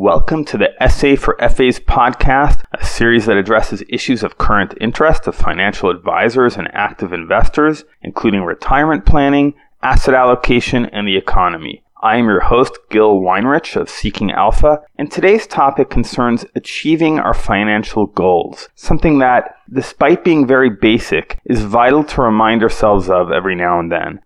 Welcome to the Essay for FAs podcast, a series that addresses issues of current interest to financial advisors and active investors, including retirement planning, asset allocation, and the economy. I am your host, Gil Weinreich of Seeking Alpha, and today's topic concerns achieving our financial goals, something that, despite being very basic, is vital to remind ourselves of every now and then.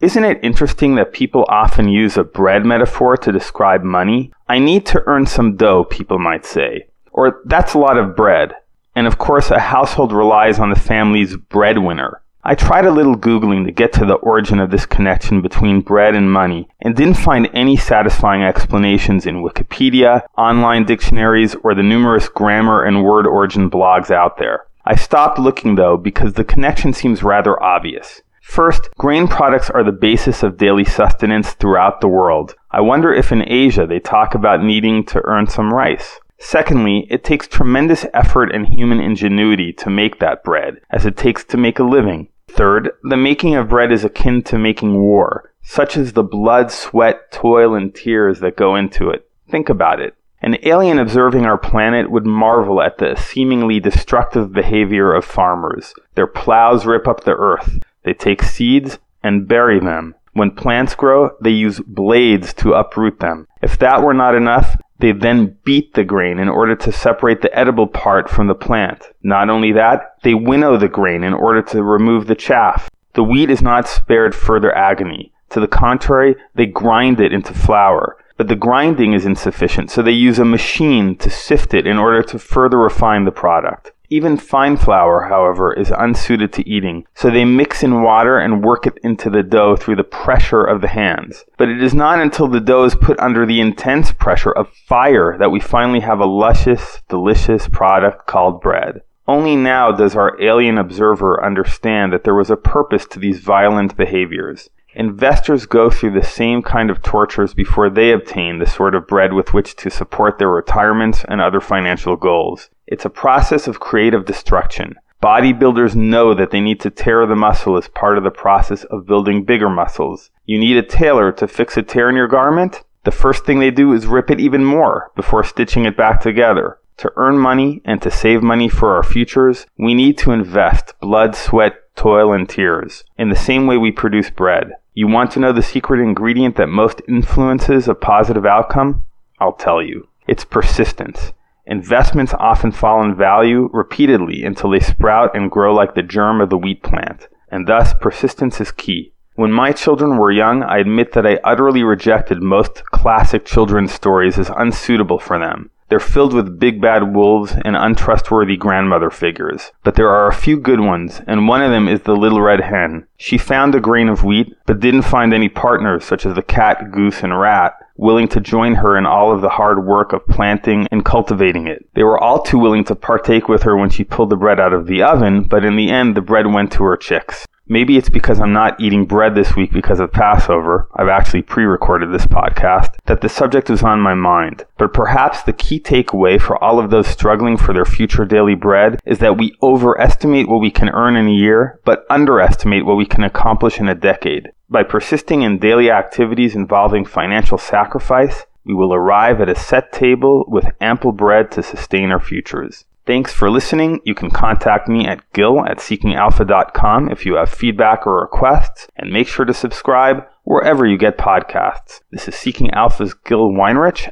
Isn't it interesting that people often use a bread metaphor to describe money? I need to earn some dough, people might say, or that's a lot of bread. And of course, a household relies on the family's breadwinner. I tried a little Googling to get to the origin of this connection between bread and money and didn't find any satisfying explanations in Wikipedia, online dictionaries, or the numerous grammar and word origin blogs out there. I stopped looking though because the connection seems rather obvious. First, grain products are the basis of daily sustenance throughout the world. I wonder if in Asia they talk about needing to earn some rice. Secondly, it takes tremendous effort and human ingenuity to make that bread, as it takes to make a living. Third, the making of bread is akin to making war, such as the blood, sweat, toil, and tears that go into it. Think about it. An alien observing our planet would marvel at the seemingly destructive behavior of farmers. Their plows rip up the earth. They take seeds and bury them. When plants grow, they use blades to uproot them. If that were not enough, they then beat the grain in order to separate the edible part from the plant. Not only that, they winnow the grain in order to remove the chaff. The wheat is not spared further agony. To the contrary, they grind it into flour. But the grinding is insufficient, so they use a machine to sift it in order to further refine the product. Even fine flour, however, is unsuited to eating, so they mix in water and work it into the dough through the pressure of the hands. But it is not until the dough is put under the intense pressure of fire that we finally have a luscious, delicious product called bread. Only now does our alien observer understand that there was a purpose to these violent behaviors. Investors go through the same kind of tortures before they obtain the sort of bread with which to support their retirements and other financial goals. It's a process of creative destruction. Bodybuilders know that they need to tear the muscle as part of the process of building bigger muscles. You need a tailor to fix a tear in your garment? The first thing they do is rip it even more before stitching it back together. To earn money and to save money for our futures, we need to invest blood, sweat, toil, and tears, in the same way we produce bread. You want to know the secret ingredient that most influences a positive outcome? I'll tell you. It's persistence. Investments often fall in value repeatedly until they sprout and grow like the germ of the wheat plant, and thus persistence is key. When my children were young, I admit that I utterly rejected most classic children's stories as unsuitable for them. They're filled with big bad wolves and untrustworthy grandmother figures. But there are a few good ones, and one of them is the Little Red Hen. She found a grain of wheat, but didn't find any partners such as the cat, goose, and rat, willing to join her in all of the hard work of planting and cultivating it. They were all too willing to partake with her when she pulled the bread out of the oven, but in the end the bread went to her chicks. Maybe it's because I'm not eating bread this week because of Passover, I've actually pre-recorded this podcast, that the subject is on my mind. But perhaps the key takeaway for all of those struggling for their future daily bread is that we overestimate what we can earn in a year, but underestimate what we can accomplish in a decade. By persisting in daily activities involving financial sacrifice, we will arrive at a set table with ample bread to sustain our futures. Thanks for listening. You can contact me at gil@seekingalpha.com if you have feedback or requests, and make sure to subscribe wherever you get podcasts. This is Seeking Alpha's Gil Weinreich,